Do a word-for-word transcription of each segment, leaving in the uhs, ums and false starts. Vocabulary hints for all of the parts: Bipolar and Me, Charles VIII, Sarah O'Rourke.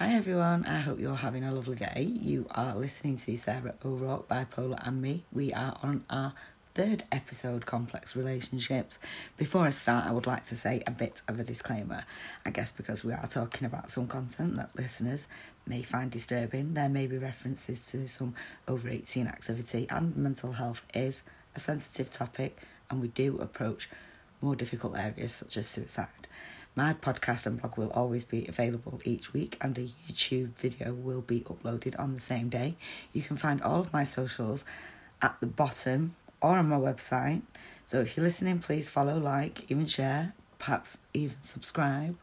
Hi everyone, I hope you're having a lovely day. You are listening to Sarah O'Rourke, Bipolar and Me. We are on our third episode, Complex Relationships. Before I start, I would like to say a bit of a disclaimer. I guess because we are talking about some content that listeners may find disturbing, there may be references to some over eighteen activity, and mental health is a sensitive topic, and we do approach more difficult areas such as suicide. My podcast and blog will always be available each week, and a YouTube video will be uploaded on the same day. You can find all of my socials at the bottom or on my website. So if you're listening, please follow, like, even share, perhaps even subscribe.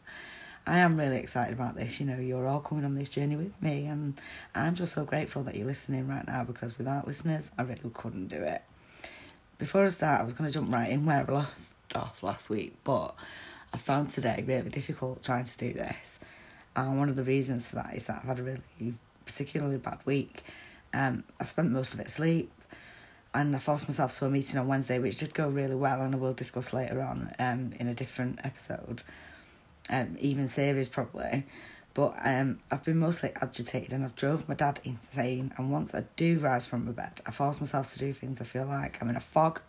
I am really excited about this. You know, you're all coming on this journey with me, and I'm just so grateful that you're listening right now, because without listeners, I really couldn't do it. Before I start, I was going to jump right in where I left off last week, but I found today really difficult trying to do this, and one of the reasons for that is that I've had a really particularly bad week. Um, I spent most of it asleep, and I forced myself to a meeting on Wednesday, which did go really well, and I will discuss later on um, in a different episode, um, even series probably. But um, I've been mostly agitated, and I've drove my dad insane, and once I do rise from my bed, I force myself to do things. I feel like I'm in a fog,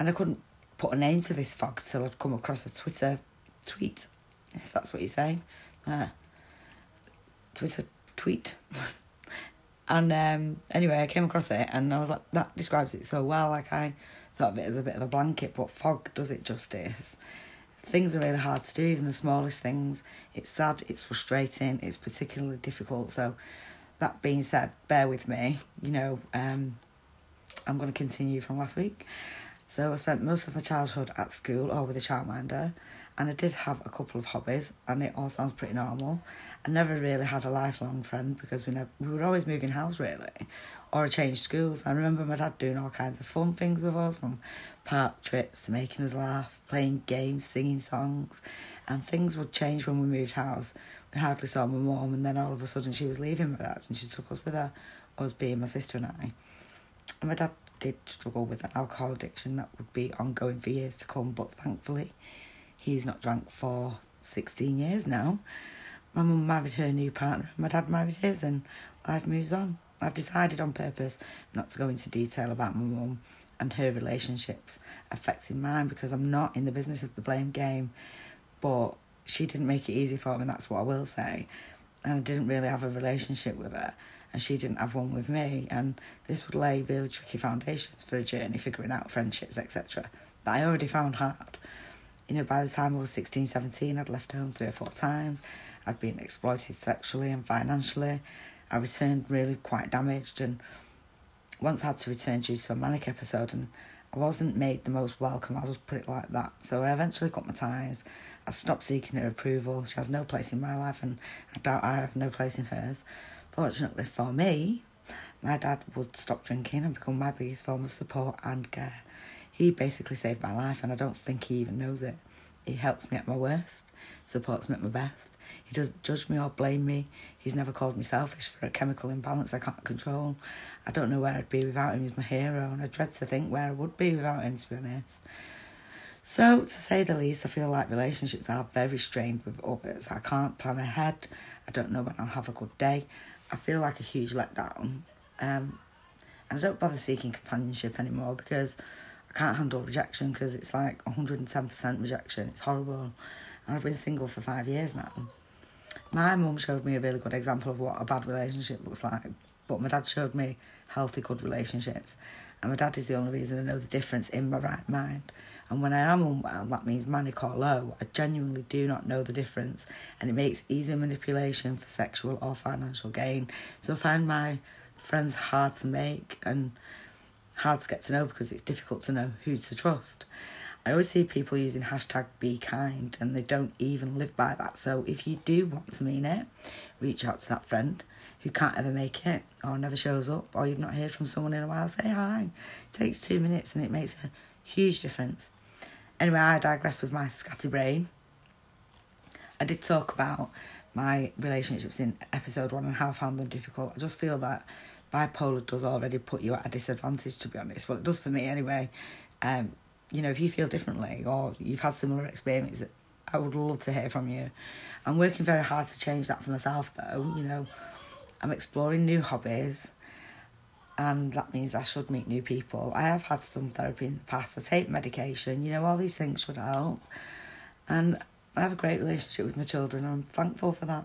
and I couldn't put a name to this fog till I'd come across a Twitter tweet, if that's what you're saying, uh, Twitter tweet, and um, anyway, I came across it, and I was like, that describes it so well. Like, I thought of it as a bit of a blanket, but fog does it justice. Things are really hard to do, even the smallest things. It's sad, it's frustrating, it's particularly difficult, so that being said, bear with me, you know, um, I'm going to continue from last week. So I spent most of my childhood at school or with a childminder, and I did have a couple of hobbies, and it all sounds pretty normal. I never really had a lifelong friend because we never, we were always moving house, really, or I changed schools. I remember my dad doing all kinds of fun things with us, from park trips to making us laugh, playing games, singing songs, and things would change when we moved house. We hardly saw my mum, and then all of a sudden she was leaving my dad, and she took us with her, us being my sister and I. And my dad did struggle with an alcohol addiction that would be ongoing for years to come, but thankfully he's not drank for sixteen years now. My mum married her new partner, my dad married his, and life moves on. I've decided on purpose not to go into detail about my mum and her relationships affecting mine, because I'm not in the business of the blame game, but she didn't make it easy for me, and that's what I will say. And I didn't really have a relationship with her, and she didn't have one with me, and this would lay really tricky foundations for a journey, figuring out friendships, et cetera, that I already found hard. You know, by the time I was sixteen, seventeen, I'd left home three or four times, I'd been exploited sexually and financially, I returned really quite damaged, and once had to return due to a manic episode, and I wasn't made the most welcome, I'll just put it like that. So I eventually cut my ties, I stopped seeking her approval, she has no place in my life, and I doubt I have no place in hers. Fortunately for me, my dad would stop drinking and become my biggest form of support and care. He basically saved my life, and I don't think he even knows it. He helps me at my worst, supports me at my best. He doesn't judge me or blame me. He's never called me selfish for a chemical imbalance I can't control. I don't know where I'd be without him. He's my hero, and I dread to think where I would be without him, to be honest. So, to say the least, I feel like relationships are very strained with others. I can't plan ahead. I don't know when I'll have a good day. I feel like a huge letdown, um, and I don't bother seeking companionship anymore because I can't handle rejection, because it's like one hundred ten percent rejection. It's horrible, and I've been single for five years now. My mum showed me a really good example of what a bad relationship looks like, but my dad showed me healthy, good relationships, and my dad is the only reason I know the difference in my right mind. And when I am unwell, that means manic or low, I genuinely do not know the difference, and it makes easy manipulation for sexual or financial gain. So I find my friends hard to make and hard to get to know, because it's difficult to know who to trust. I always see people using hashtag be kind, and they don't even live by that. So if you do want to mean it, reach out to that friend who can't ever make it, or never shows up, or you've not heard from someone in a while. Say hi. It takes two minutes and it makes a huge difference. Anyway, I digress with my scatty brain. I did talk about my relationships in episode one and how I found them difficult. I just feel that bipolar does already put you at a disadvantage, to be honest. Well, it does for me anyway. Um, you know, if you feel differently or you've had similar experiences I would love to hear from you. I'm working very hard to change that for myself, though. You know, I'm exploring new hobbies, and that means I should meet new people. I have had some therapy in the past. I take medication. You know, all these things should help. And I have a great relationship with my children, and I'm thankful for that.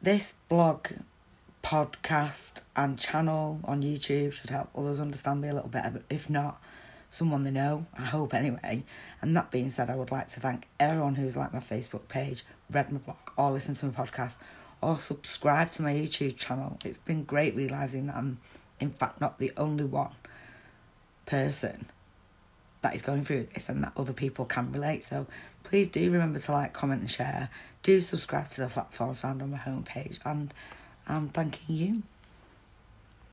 This blog, podcast and channel on YouTube should help others understand me a little better, but if not, someone they know, I hope anyway. And that being said, I would like to thank everyone who's liked my Facebook page, read my blog, or listened to my podcast, or subscribed to my YouTube channel. It's been great realising that I'm, in fact, not the only one person that is going through this, and that other people can relate. So please do remember to like, comment and share. Do subscribe to the platforms found on my homepage, and I'm thanking you.